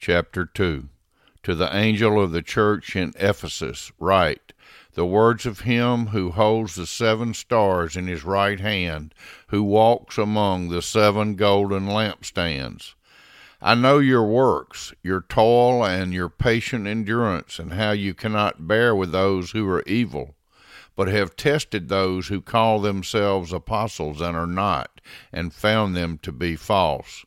Chapter 2. To the angel of the church in Ephesus write, the words of him who holds the seven stars in his right hand, who walks among the seven golden lampstands. I know your works, your toil, and your patient endurance, and how you cannot bear with those who are evil, but have tested those who call themselves apostles and are not, and found them to be false.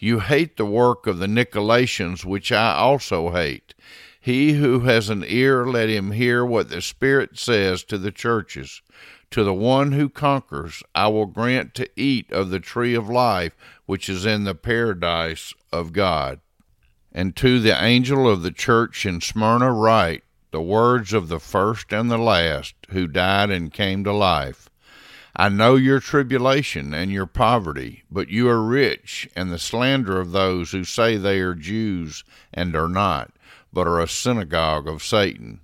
You hate the work of the Nicolaitans, which I also hate. He who has an ear, let him hear what the Spirit says to the churches. To the one who conquers, I will grant to eat of the tree of life, which is in the paradise of God. And to the angel of the church in Smyrna write, the words of the first and the last, who died and came to life. I know your tribulation and your poverty, but you are rich, and the slander of those who say they are Jews and are not, but are a synagogue of Satan.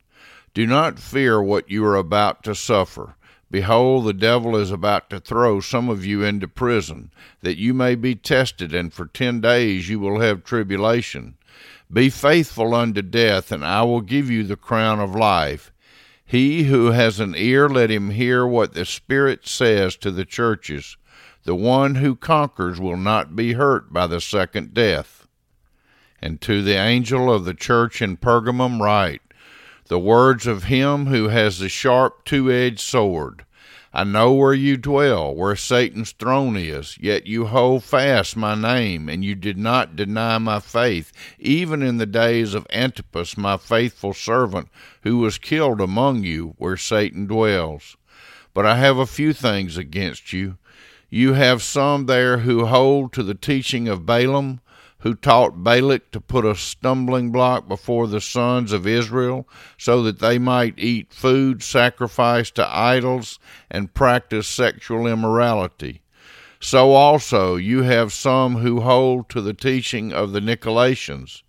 Do not fear what you are about to suffer. Behold, the devil is about to throw some of you into prison, that you may be tested, and for 10 days you will have tribulation. Be faithful unto death, and I will give you the crown of life. He who has an ear, let him hear what the Spirit says to the churches. The one who conquers will not be hurt by the second death. And to the angel of the church in Pergamum write, the words of him who has the sharp two-edged sword. I know where you dwell, where Satan's throne is, yet you hold fast my name, and you did not deny my faith, even in the days of Antipas, my faithful servant, who was killed among you, where Satan dwells. But I have a few things against you. You have some there who hold to the teaching of Balaam, who taught Balak to put a stumbling block before the sons of Israel, so that they might eat food sacrificed to idols and practice sexual immorality. So also you have some who hold to the teaching of the Nicolaitans.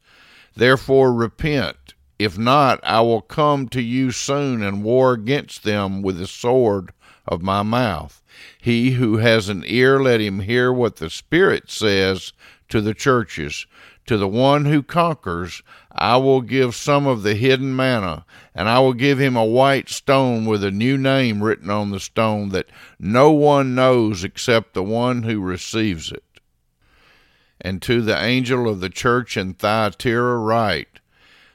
Therefore repent. If not, I will come to you soon and war against them with the sword of my mouth. He who has an ear, let him hear what the Spirit says to the churches. To the one who conquers, I will give some of the hidden manna, and I will give him a white stone with a new name written on the stone that no one knows except the one who receives it. And to the angel of the church in Thyatira write,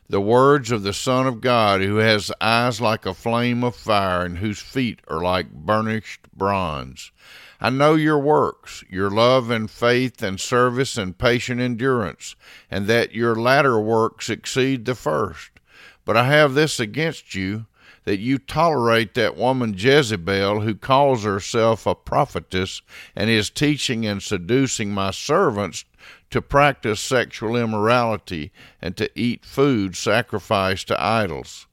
the words of the Son of God, who has eyes like a flame of fire, and whose feet are like burnished bronze. I know your works, your love and faith and service and patient endurance, and that your latter works exceed the first. But I have this against you, that you tolerate that woman Jezebel, who calls herself a prophetess, and is teaching and seducing my servants to practice sexual immorality and to eat food sacrificed to idols.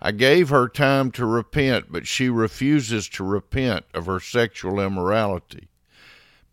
I gave her time to repent, but she refuses to repent of her sexual immorality.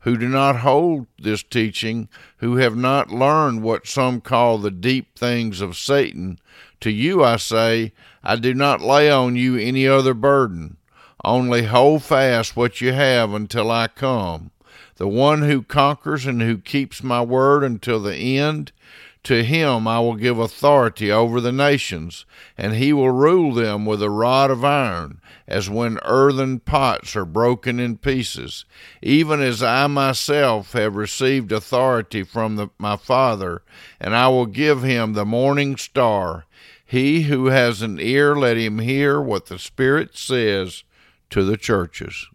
who do not hold this teaching, who have not learned what some call the deep things of Satan, to you I say, I do not lay on you any other burden. Only hold fast what you have until I come. The one who conquers and who keeps my word until the end, to him I will give authority over the nations, and he will rule them with a rod of iron, as when earthen pots are broken in pieces, even as I myself have received authority from my Father, and I will give him the morning star. He who has an ear, let him hear what the Spirit says to the churches.